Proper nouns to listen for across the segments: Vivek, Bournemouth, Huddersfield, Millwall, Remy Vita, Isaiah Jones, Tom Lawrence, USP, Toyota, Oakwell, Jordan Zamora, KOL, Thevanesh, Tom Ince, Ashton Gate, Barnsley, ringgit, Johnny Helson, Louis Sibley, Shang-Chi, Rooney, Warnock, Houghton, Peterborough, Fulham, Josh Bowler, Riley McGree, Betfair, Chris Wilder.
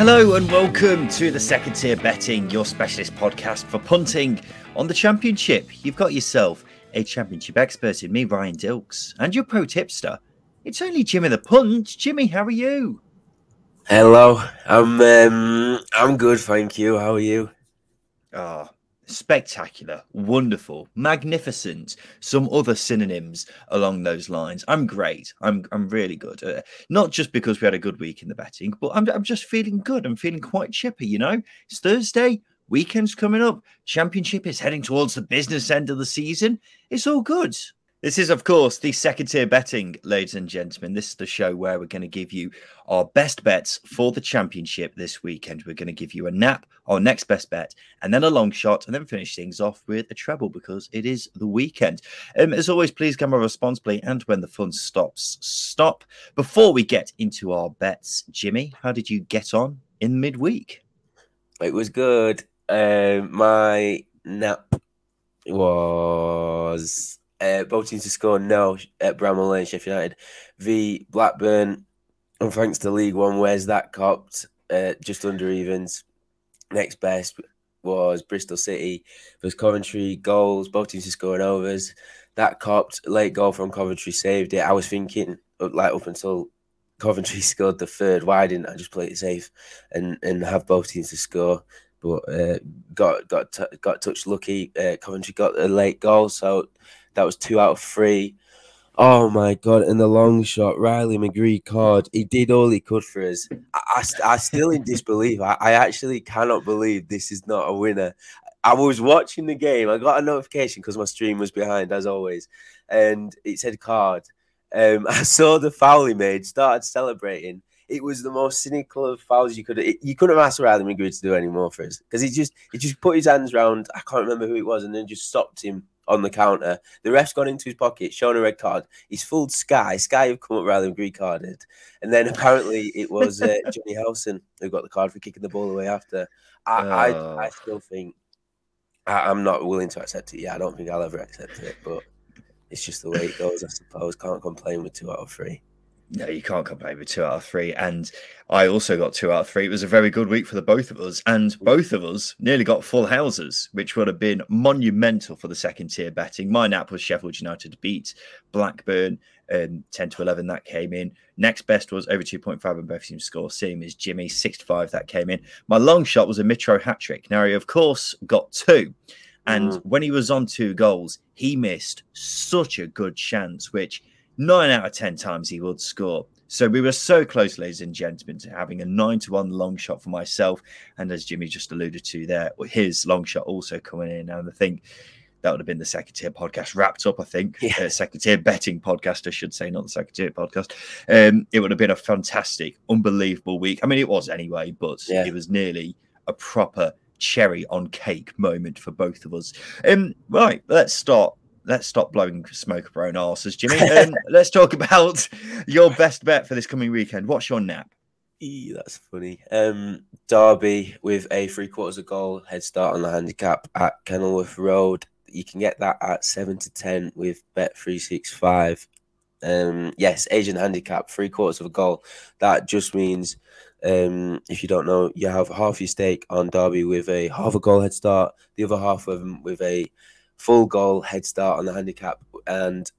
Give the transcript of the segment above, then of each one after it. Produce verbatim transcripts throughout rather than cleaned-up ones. Hello and welcome to the Second Tier Betting, your specialist podcast for punting on the Championship. You've got yourself a Championship expert in me, Ryan Dilks, and your pro tipster. It's only Jimmy the Punt. Jimmy, how are you? Hello, I'm um, I'm good, thank you. How are you? Ah, oh, spectacular, wonderful, magnificent. Some other synonyms along those lines. I'm great. I'm I'm really good. Uh, not just because we had a good week in the betting, but I'm I'm just feeling good. I'm feeling quite chipper. You know, it's Thursday. Weekend's coming up. Championship is heading towards the business end of the season. It's all good. This is, of course, the Second Tier Betting, ladies and gentlemen. This is the show where we're going to give you our best bets for the Championship this weekend. We're going to give you a nap, our next best bet, and then a long shot, and then finish things off with a treble because it is the weekend. Um, as always, please gamble responsibly, and when the fun stops, stop. Before we get into our bets, Jimmy, how did you get on in midweek? It was good. Uh, my nap was... Uh, both teams to score no at Bramall Lane, Sheffield United v Blackburn, and thanks to League One, where's that copped? Uh, just under evens. Next best was Bristol City versus Coventry, goals, both teams to score and overs. That copped, late goal from Coventry saved it. I was thinking, like, up until Coventry scored the third, why didn't I just play it safe and, and have both teams to score? But uh, got got t- got touch lucky. Uh, Coventry got a late goal, so that was two out of three. Oh my God! And the long shot, Riley McGree caught. He did all he could for us. I I, I still in disbelief. I, I actually cannot believe this is not a winner. I was watching the game. I got a notification because my stream was behind, as always, and it said card. Um, I saw the foul he made. Started celebrating. It was the most cynical of fouls you could have. You couldn't have asked Riley McGree to do any more for us, because he just he just put his hands round. I can't remember who it was, and then just stopped him on the counter. The ref's gone into his pocket, shown a red card. He's fooled Sky. Sky have come up, Riley McGree carded, and then apparently it was uh, Johnny Helson who got the card for kicking the ball away after. I oh. I, I still think I, I'm not willing to accept it. Yeah, I don't think I'll ever accept it, but it's just the way it goes, I suppose. Can't complain with two out of three. No, you can't complain with two out of three. And I also got two out of three. It was a very good week for the both of us. And both of us nearly got full houses, which would have been monumental for the second tier betting. My nap was Sheffield United beat Blackburn, um, ten to eleven. That came in. Next best was over two point five and both teams score. Same as Jimmy, six to five. That came in. My long shot was a Mitro hat-trick. Now, he, of course, got two. And mm. when he was on two goals, he missed such a good chance, which... Nine out of ten times he would score. So we were so close, ladies and gentlemen, to having a nine to one long shot for myself. And as Jimmy just alluded to there, his long shot also coming in. And I think that would have been the second tier podcast wrapped up, I think. Yeah. Uh, second tier betting podcast, I should say, not the second tier podcast. Um, it would have been a fantastic, unbelievable week. I mean, it was anyway, but yeah. It was nearly a proper cherry on cake moment for both of us. Um, right, let's start. Let's stop blowing smoke up our own arses, Jimmy. Um, let's talk about your best bet for this coming weekend. What's your nap? Eee, that's funny. Um, Derby with a three quarters of goal head start on the handicap at Kenilworth Road. You can get that at seven to ten with Bet three sixty-five. Um, yes, Asian handicap, three quarters of a goal. That just means, um, if you don't know, you have half your stake on Derby with a half a goal head start, the other half of them with a full goal head start on the handicap, and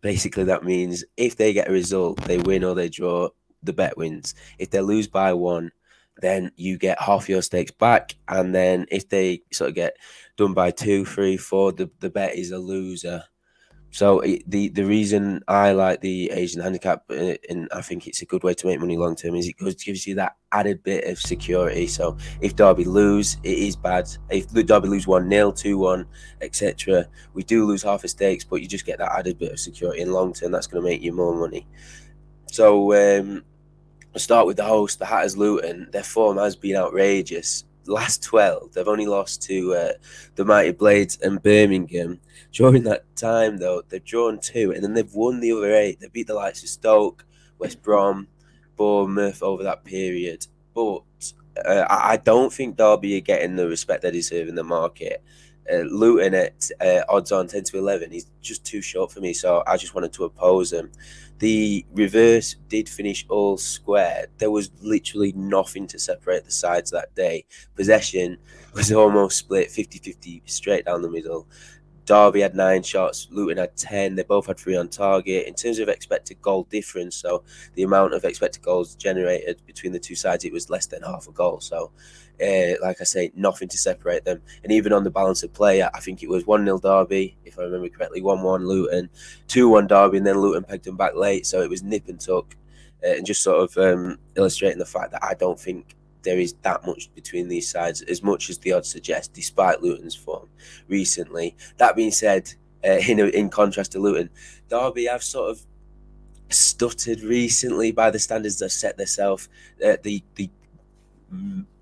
basically that means if they get a result, they win or they draw, the bet wins. If they lose by one, then you get half your stakes back, and then if they sort of get done by two, three, four, the, the bet is a loser. So it, the, the reason I like the Asian handicap, and I think it's a good way to make money long term, is it gives you that added bit of security. So if Derby lose, it is bad. If Derby lose one nil, two one, et cetera, we do lose half the stakes, but you just get that added bit of security. In long term, that's going to make you more money. So um, I'll start with the host, the Hatters Luton. Their form has been outrageous. Last twelve, they've only lost to uh, the Mighty Blades and Birmingham. During that time, though, they've drawn two, and then they've won the other eight. They beat the likes of Stoke, West Brom, Bournemouth over that period. But uh, I don't think Derby are getting the respect they deserve in the market. Uh, Luton at uh, odds on ten to eleven, he's just too short for me, so I just wanted to oppose him. The reverse did finish all square. There was literally nothing to separate the sides that day. Possession was almost split fifty-fifty straight down the middle. Derby had nine shots, Luton had ten. They both had three on target. In terms of expected goal difference, so the amount of expected goals generated between the two sides, it was less than half a goal. So, uh, like I say, nothing to separate them. And even on the balance of play, I think it was one nil Derby, if I remember correctly, one one Luton, two one Derby, and then Luton pegged them back late. So it was nip and tuck, uh, and just sort of um, illustrating the fact that I don't think there is that much between these sides, as much as the odds suggest, despite Luton's form recently. That being said, uh, in in contrast to Luton, Derby have sort of stuttered recently by the standards they've set themselves. Uh, the the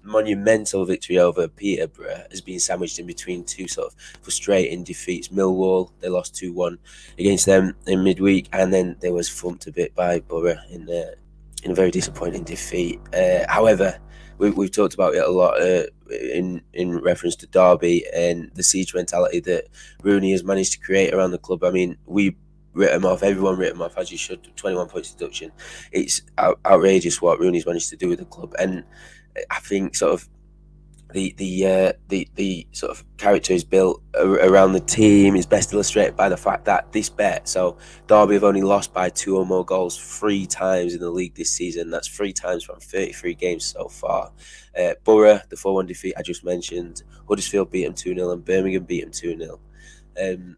monumental victory over Peterborough has been sandwiched in between two sort of frustrating defeats. Millwall, they lost two one against them in midweek, and then they was thumped a bit by Borough in uh, in a very disappointing defeat. Uh, however, We, we've talked about it a lot uh, in in reference to Derby and the siege mentality that Rooney has managed to create around the club. I mean, we writ him off, everyone writ him off, as you should, twenty-one points deduction. It's out- outrageous what Rooney's managed to do with the club. And I think sort of the the uh, the, the sort of character is built around the team is best illustrated by the fact that this bet, so Derby have only lost by two or more goals three times in the league this season. That's three times from thirty-three games so far. Uh, Borough, the four one defeat I just mentioned, Huddersfield beat them two nil and Birmingham beat them two nil. Um,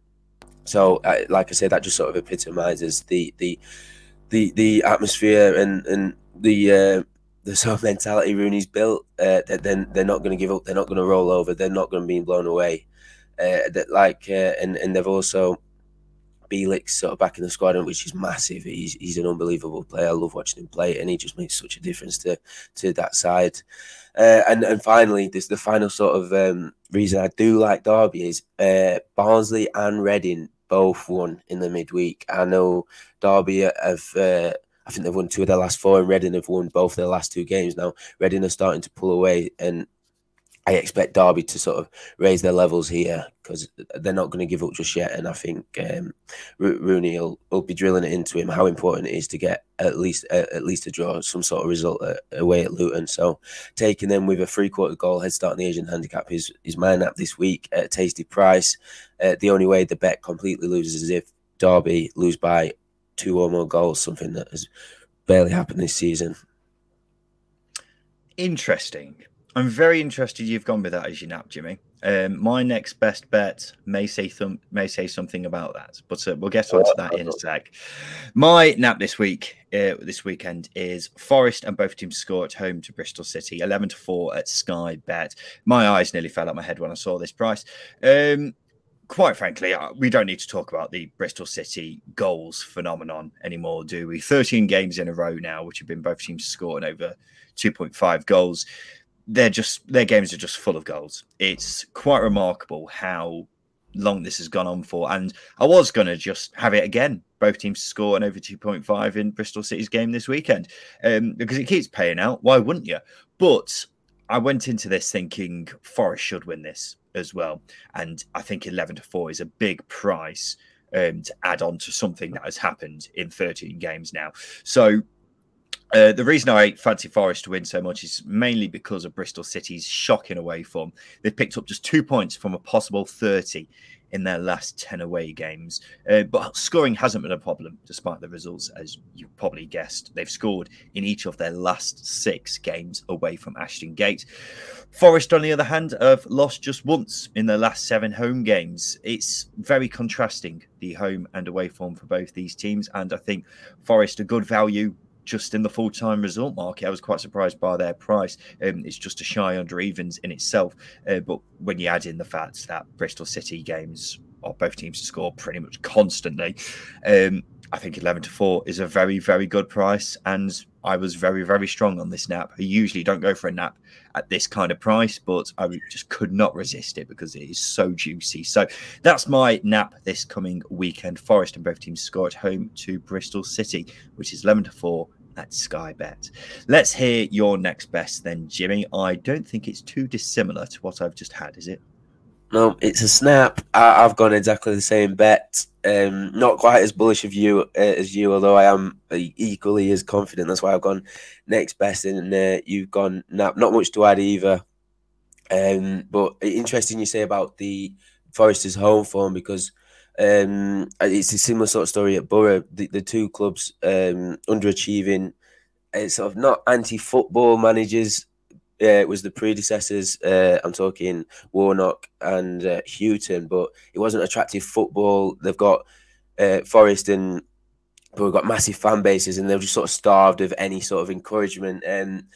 so, uh, like I said, that just sort of epitomises the the the the atmosphere and, and the... Uh, the sort of mentality Rooney's built, uh, that then they're not going to give up, they're not going to roll over, they're not going to be blown away. Uh, that like uh, and and they've also Bielik's sort of back in the squad, which is massive. He's he's an unbelievable player. I love watching him play, and he just makes such a difference to to that side. Uh, and and finally, this the final sort of um, reason I do like Derby is uh, Barnsley and Reading both won in the midweek. I know Derby have. Uh, I think they've won two of their last four, and Reading have won both their last two games now. Reading are starting to pull away, and I expect Derby to sort of raise their levels here because they're not going to give up just yet. And I think um, Rooney will, will be drilling it into him how important it is to get at least uh, at least a draw, some sort of result uh, away at Luton. So taking them with a three-quarter goal head start on the Asian handicap is, is my nap this week at a tasty price. Uh, the only way the bet completely loses is if Derby lose by two or more goals, something that has barely happened this season. Interesting. I'm very interested you've gone with that as your nap, Jimmy. Um, my next best bet may say thum- may say something about that, but uh, we'll get on to that in a sec. My nap this week, uh, this weekend, is Forest and both teams score at home to Bristol City, eleven to four at Sky Bet. My eyes nearly fell out my head when I saw this price. Um, Quite frankly, we don't need to talk about the Bristol City goals phenomenon anymore, do we? thirteen games in a row now, which have been both teams scoring over two point five goals. They're just their games are just full of goals. It's quite remarkable how long this has gone on for. And I was going to just have it again. Both teams scoring over two point five in Bristol City's game this weekend um, because it keeps paying out. Why wouldn't you? But I went into this thinking Forest should win this as well, and I think eleven to four is a big price um, to add on to something that has happened in thirteen games now. So uh, the reason I fancy Forest to win so much is mainly because of Bristol City's shocking away form. They've picked up just two points from a possible thirty in their last ten away games, uh, but scoring hasn't been a problem despite the results, as you probably guessed. They've scored in each of their last six games away from Ashton Gate. Forest, on the other hand, have lost just once in their last seven home games. It's very contrasting, the home and away form for both these teams, and I think Forest a good value just in the full-time result market. I was quite surprised by their price. Um, it's just a shy under evens in itself. Uh, but when you add in the fact that Bristol City games or both teams score pretty much constantly, um, I think eleven to four is a very, very good price. And I was very, very strong on this nap. I usually don't go for a nap at this kind of price, but I just could not resist it because it is so juicy. So that's my nap this coming weekend. Forest and both teams score at home to Bristol City, which is eleven to four. At Sky Bet. Let's hear your next best then, Jimmy. I don't think it's too dissimilar to what I've just had, is it? no, it's a snap. I, I've gone exactly the same bet. Um, not quite as bullish of you uh, as you, although I am equally as confident. That's why I've gone next best, and uh, you've gone nap. Not much to add either. Um, but interesting you say about the Foresters' home form, because um, it's a similar sort of story at Borough. The, the two clubs um, underachieving, uh, sort of not anti-football managers. Yeah, it was the predecessors. Uh, I'm talking Warnock and uh, Houghton, but it wasn't attractive football. They've got uh, Forest and we've got massive fan bases, and they're just sort of starved of any sort of encouragement. And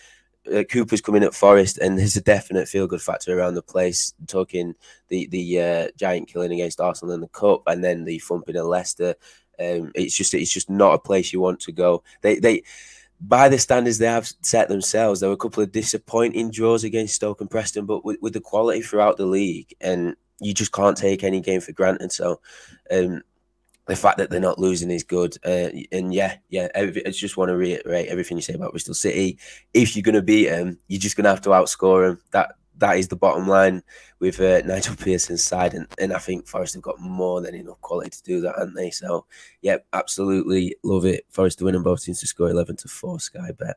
uh, Cooper's coming at Forest, and there's a definite feel-good factor around the place. I'm talking the the uh, giant killing against Arsenal in the cup, and then the thumping of Leicester. Um, it's just it's just not a place you want to go. They they. By the standards they have set themselves, there were a couple of disappointing draws against Stoke and Preston, but with, with the quality throughout the league, and you just can't take any game for granted. So um, the fact that they're not losing is good. Uh, and yeah, yeah, every, I just want to reiterate everything you say about Bristol City. If you're going to beat them, you're just going to have to outscore them. That that is the bottom line with uh, Nigel Pearson's side, and, and I think Forest have got more than enough quality to do that, haven't they? So, yeah, absolutely love it. Forest to win and both teams to score eleven to four, Sky Bet.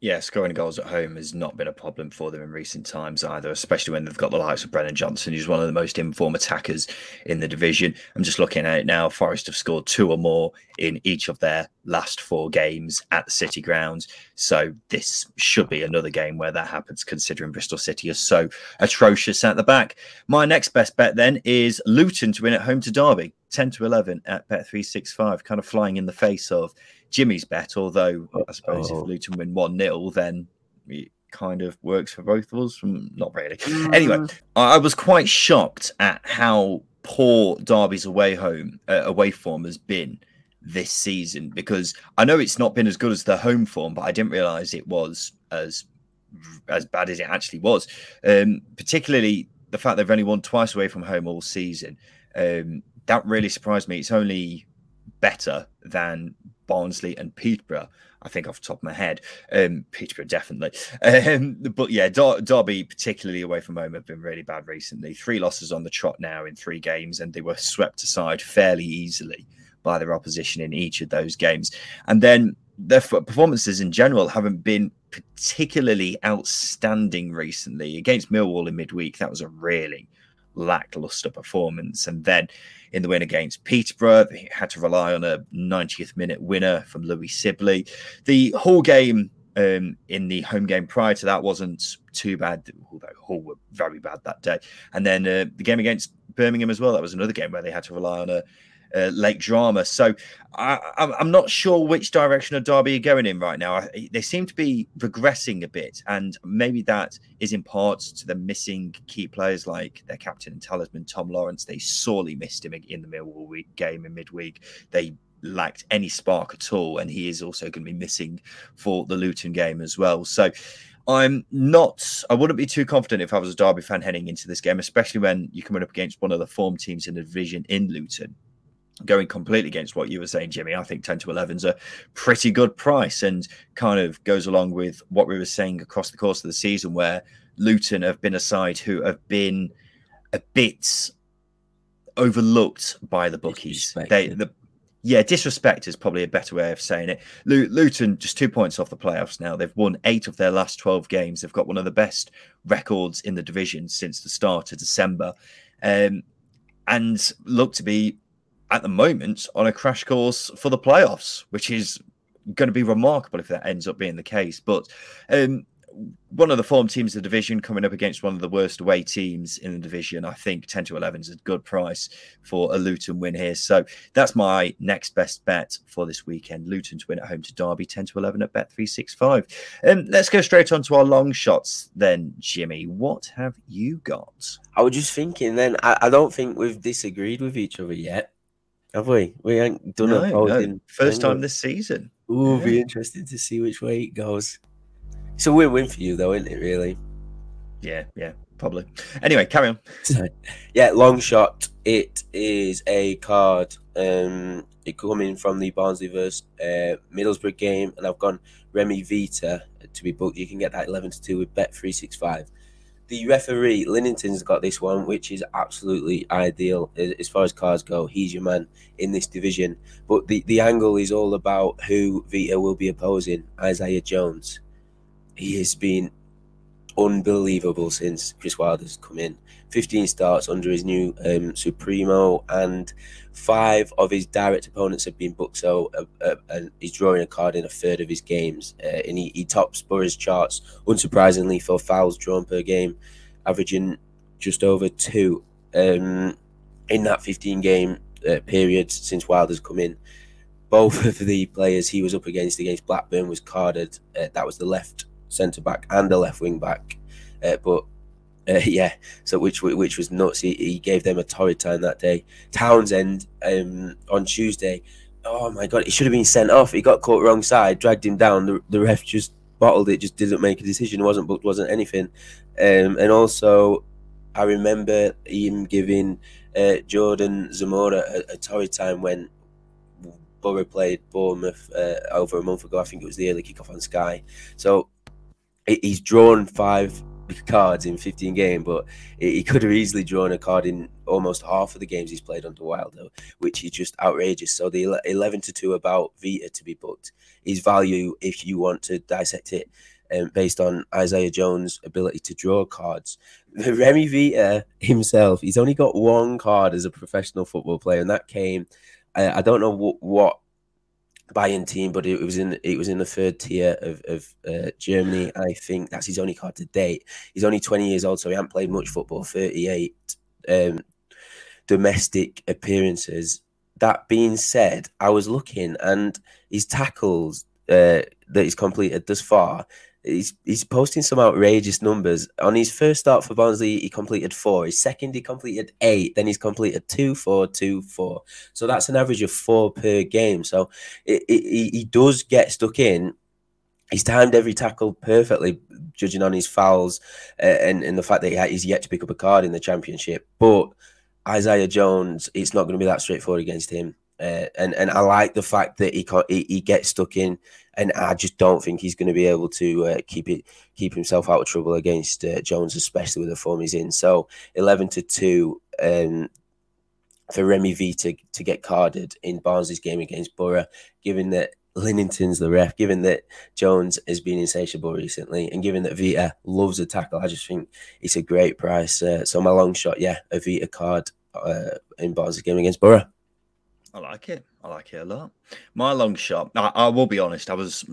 Yeah, scoring goals at home has not been a problem for them in recent times either, especially when they've got the likes of Brennan Johnson, who's one of the most in-form attackers in the division. I'm just looking at it now. Forest have scored two or more in each of their last four games at the City Grounds. So this should be another game where that happens, considering Bristol City is so atrocious at the back. My next best bet then is Luton to win at home to Derby, ten to eleven at Bet three sixty-five, kind of flying in the face of Jimmy's bet, although I suppose oh. if Luton win one nil, then it kind of works for both of us. Not really. Mm. Anyway, I was quite shocked at how poor Derby's away home uh, away form has been this season, because I know it's not been as good as the home form, but I didn't realise it was as as bad as it actually was. Um, particularly the fact they've only won twice away from home all season. Um, that really surprised me. It's only better than Barnsley and Peterborough, I think, off the top of my head. Um, Peterborough, definitely. Um, but yeah, Der- Derby, particularly away from home, have been really bad recently. Three losses on the trot now in three games, and they were swept aside fairly easily by their opposition in each of those games. And then their performances in general haven't been particularly outstanding recently. Against Millwall in midweek, that was a really lackluster performance, and then in the win against Peterborough they had to rely on a ninetieth minute winner from Louis Sibley. The Hull game um, in the home game prior to that wasn't too bad, although Hull were very bad that day. And then uh, the game against Birmingham as well, that was another game where they had to rely on a Uh, late drama. So I, I'm not sure which direction of Derby are going in right now. I, they seem to be regressing a bit, and maybe that is in part to them missing key players like their captain and talisman Tom Lawrence. They sorely missed him in the Millwall week, game in midweek. They lacked any spark at all, and he is also going to be missing for the Luton game as well. So I'm not, I wouldn't be too confident if I was a Derby fan heading into this game, especially when you're coming up against one of the form teams in the division in Luton. Going completely against what you were saying, Jimmy, I think ten to eleven's a pretty good price, and kind of goes along with what we were saying across the course of the season, where Luton have been a side who have been a bit overlooked by the bookies. They, the, yeah, disrespect is probably a better way of saying it. L- Luton just two points off the playoffs now. They've won eight of their last twelve games. They've got one of the best records in the division since the start of December, um, and look to be at the moment on a crash course for the playoffs, which is going to be remarkable if that ends up being the case. But um, one of the form teams of the division coming up against one of the worst away teams in the division, I think ten to eleven is a good price for a Luton win here. So that's my next best bet for this weekend. Luton to win at home to Derby, ten to eleven at Bet three sixty-five. Um, let's go straight on to our long shots then, Jimmy. What have you got? I was just thinking then, I, I don't think we've disagreed with each other yet. Have we? We ain't done no, a voting. No. First time this season. Ooh, yeah. Be interesting to see which way it goes. It's a win-win for you, though, isn't it, really? Yeah, yeah, probably. Anyway, carry on. Sorry. Yeah, long shot. It is a card. Um, it coming from the Barnsley versus uh, Middlesbrough game, and I've gone Remy Vita to be booked. You can get that eleven to two with Bet three sixty-five. The referee, Linnington's got this one, which is absolutely ideal as far as cars go. He's your man in this division. But the, the angle is all about who Vita will be opposing, Isaiah Jones. He has been unbelievable since Chris Wilder's come in. fifteen starts under his new um, Supremo, and five of his direct opponents have been booked, so uh, uh, and he's drawing a card in a third of his games. Uh, and he, he tops Borough's charts, unsurprisingly, for fouls drawn per game, averaging just over two um, in that fifteen-game uh, period since Wilder's come in. Both of the players he was up against against Blackburn was carded. Uh, that was the left centre-back and the left wing-back. Uh, but... Uh, yeah, so which which was nuts. He, he gave them a torrid time that day. Townsend um, on Tuesday, oh my God, he should have been sent off. He got caught wrong side, dragged him down. The, the ref just bottled it, just didn't make a decision. It wasn't booked, wasn't anything. Um, and also, I remember him giving uh, Jordan Zamora a, a torrid time when Borough played Bournemouth uh, over a month ago. I think it was the early kickoff on Sky. So he's drawn five cards in fifteen games, but he could have easily drawn a card in almost half of the games he's played under Wilder, which is just outrageous. So the eleven to two about Vita to be booked is value if you want to dissect it um, based on Isaiah Jones' ability to draw cards. Remy Vita himself, he's only got one card as a professional football player, and that came, I, I don't know what, what buy-in team, but it was in it was in the third tier of, of uh, Germany. I think that's his only card to date. He's only twenty years old, so he hasn't played much football. thirty-eight um, domestic appearances. That being said, I was looking, and his tackles uh, that he's completed thus far, he's he's posting some outrageous numbers. On his first start for Barnsley, he completed four. His second, he completed eight. Then he's completed two, four, two, four. So that's an average of four per game. So it, it, he does get stuck in. He's timed every tackle perfectly, judging on his fouls uh, and, and the fact that he had, he's yet to pick up a card in the Championship. But Isaiah Jones, it's not going to be that straightforward against him. Uh, and and I like the fact that he can't, he, he gets stuck in, and I just don't think he's going to be able to uh, keep it keep himself out of trouble against uh, Jones, especially with the form he's in. So eleven to two um, for Remy Vita to, to get carded in Barnsley's game against Borough, given that Linnington's the ref, given that Jones has been insatiable recently, and given that Vita loves a tackle. I just think it's a great price. Uh, so my long shot, yeah, a Vita card uh, in Barnsley's game against Borough. I like it. I like it a lot. My long shot. I, I will be honest. I was,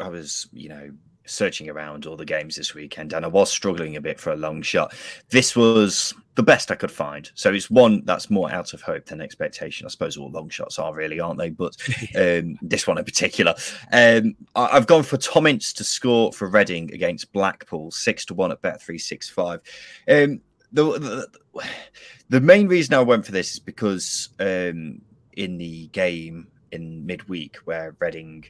I was, you know, searching around all the games this weekend, and I was struggling a bit for a long shot. This was the best I could find. So it's one that's more out of hope than expectation. I suppose all long shots are really, aren't they? But um, this one in particular, um, I, I've gone for Tom Ince to score for Reading against Blackpool, six to one at Bet three sixty-five. Um, the, the the main reason I went for this is because. Um, in the game in midweek where Reading,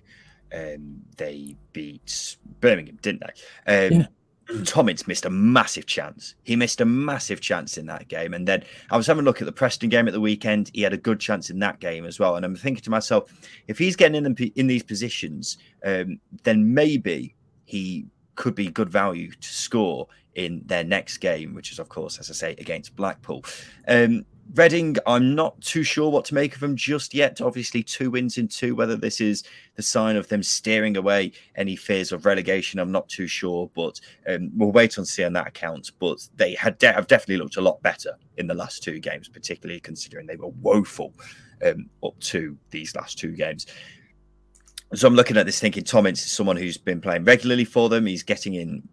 um, they beat Birmingham, didn't they? Um, yeah. Tom Ince missed a massive chance. He missed a massive chance in that game. And then I was having a look at the Preston game at the weekend. He had a good chance in that game as well. And I'm thinking to myself, if he's getting in, them, in these positions, um, then maybe he could be good value to score in their next game, which is, of course, as I say, against Blackpool. Um, Reading, I'm not too sure what to make of them just yet. Obviously, two wins in two. Whether this is the sign of them steering away any fears of relegation, I'm not too sure. But um, we'll wait and see on that account. But they had de- have definitely looked a lot better in the last two games, particularly considering they were woeful um, up to these last two games. So I'm looking at this thinking Tom Ince is someone who's been playing regularly for them. He's getting in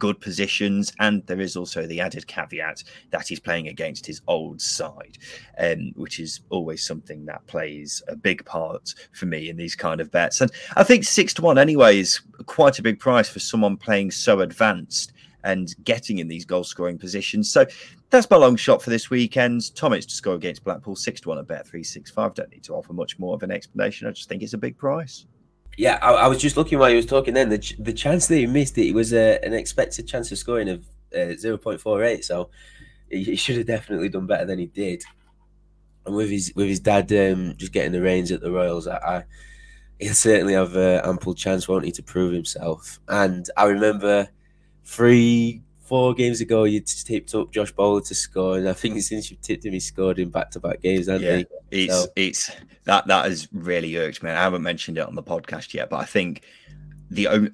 good positions, and there is also the added caveat that he's playing against his old side, um, which is always something that plays a big part for me in these kind of bets. And I think six to one anyway is quite a big price for someone playing so advanced and getting in these goal scoring positions. So that's my long shot for this weekend. Tom Ince to score against Blackpool, six to one at Bet three sixty-five. Don't need to offer much more of an explanation. I just think it's a big price. Yeah, I, I was just looking while he was talking then. The ch- the chance that he missed, it, it was uh, an expected chance of scoring of uh, zero point four eight. So he, he should have definitely done better than he did. And with his with his dad um, just getting the reins at the Royals, I, I, he'll certainly have uh, ample chance, won't he, to prove himself. And I remember three, four games ago, you tipped up Josh Bowler to score, and I think since you've tipped him, he scored in back-to-back games, hasn't yeah, he? It's so. it's that that has really irked me. I haven't mentioned it on the podcast yet, but I think the only,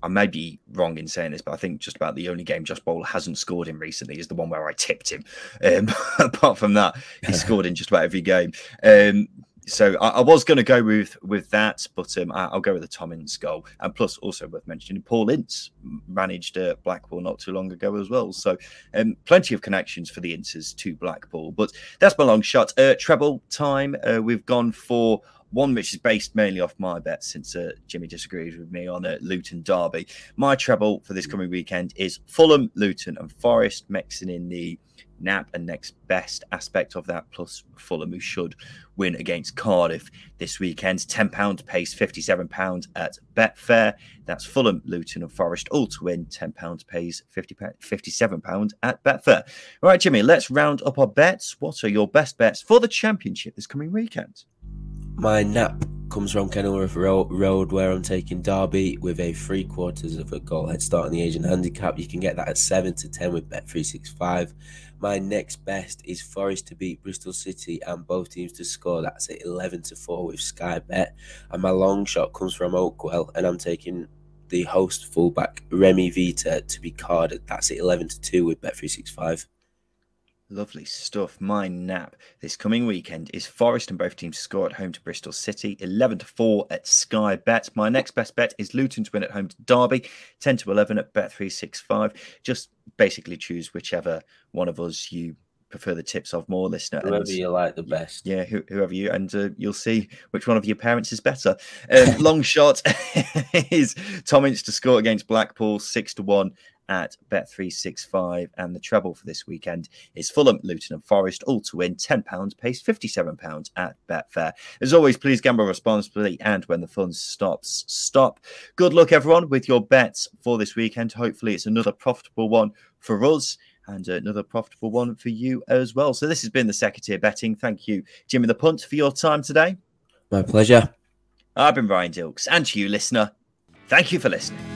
I may be wrong in saying this, but I think just about the only game Josh Bowler hasn't scored in recently is the one where I tipped him. Um, apart from that, he scored in just about every game. Um, So I, I was going to go with with that, but um, I, I'll go with the Tom Ince goal. And plus, also worth mentioning, Paul Ince managed uh, Blackpool not too long ago as well. So um, plenty of connections for the Inces to Blackpool. But that's my long shot. Uh, treble time. Uh, we've gone for one which is based mainly off my bet, since uh, Jimmy disagrees with me on uh, Luton Derby. My treble for this coming weekend is Fulham, Luton and Forest, mixing in the Nap and next best aspect of that, plus Fulham, who should win against Cardiff this weekend. ten pounds pays fifty-seven pounds at Betfair. That's Fulham, Luton and Forest all to win. ten pounds pays fifty-seven pounds at Betfair. All right, Jimmy, let's round up our bets. What are your best bets for the Championship this coming weekend? My nap comes from Kenilworth Road, where I'm taking Derby with a three quarters of a goal head start on the Asian handicap. You can get that at seven to ten with Bet three sixty-five. My next best is Forest to beat Bristol City and both teams to score. That's at eleven to four with Sky Bet. And my long shot comes from Oakwell, and I'm taking the host fullback Remy Vita to be carded. That's at eleven to two with Bet three sixty-five. Lovely stuff. My nap this coming weekend is Forest and both teams score at home to Bristol City, eleven to four at Sky Bet. My next best bet is Luton to win at home to Derby, ten to eleven at Bet three sixty-five. Just basically choose whichever one of us you prefer the tips of more, listener. Whoever you like the best. Yeah, who, whoever you, and uh, you'll see which one of your parents is better. Um, long shot is Tom Ince to score against Blackpool, six to one at Bet three sixty-five. And the treble for this weekend is Fulham, Luton and Forest all to win. ten pounds pays fifty-seven pounds at Betfair. As always, please gamble responsibly, and when the fun stops, stop. Good luck, everyone, with your bets for this weekend. Hopefully it's another profitable one for us and another profitable one for you as well. So this has been the Second Tier Betting. Thank you, Jimmy the Punt, for your time today. My pleasure. I've been Ryan Dilks, and to you, listener, thank you for listening.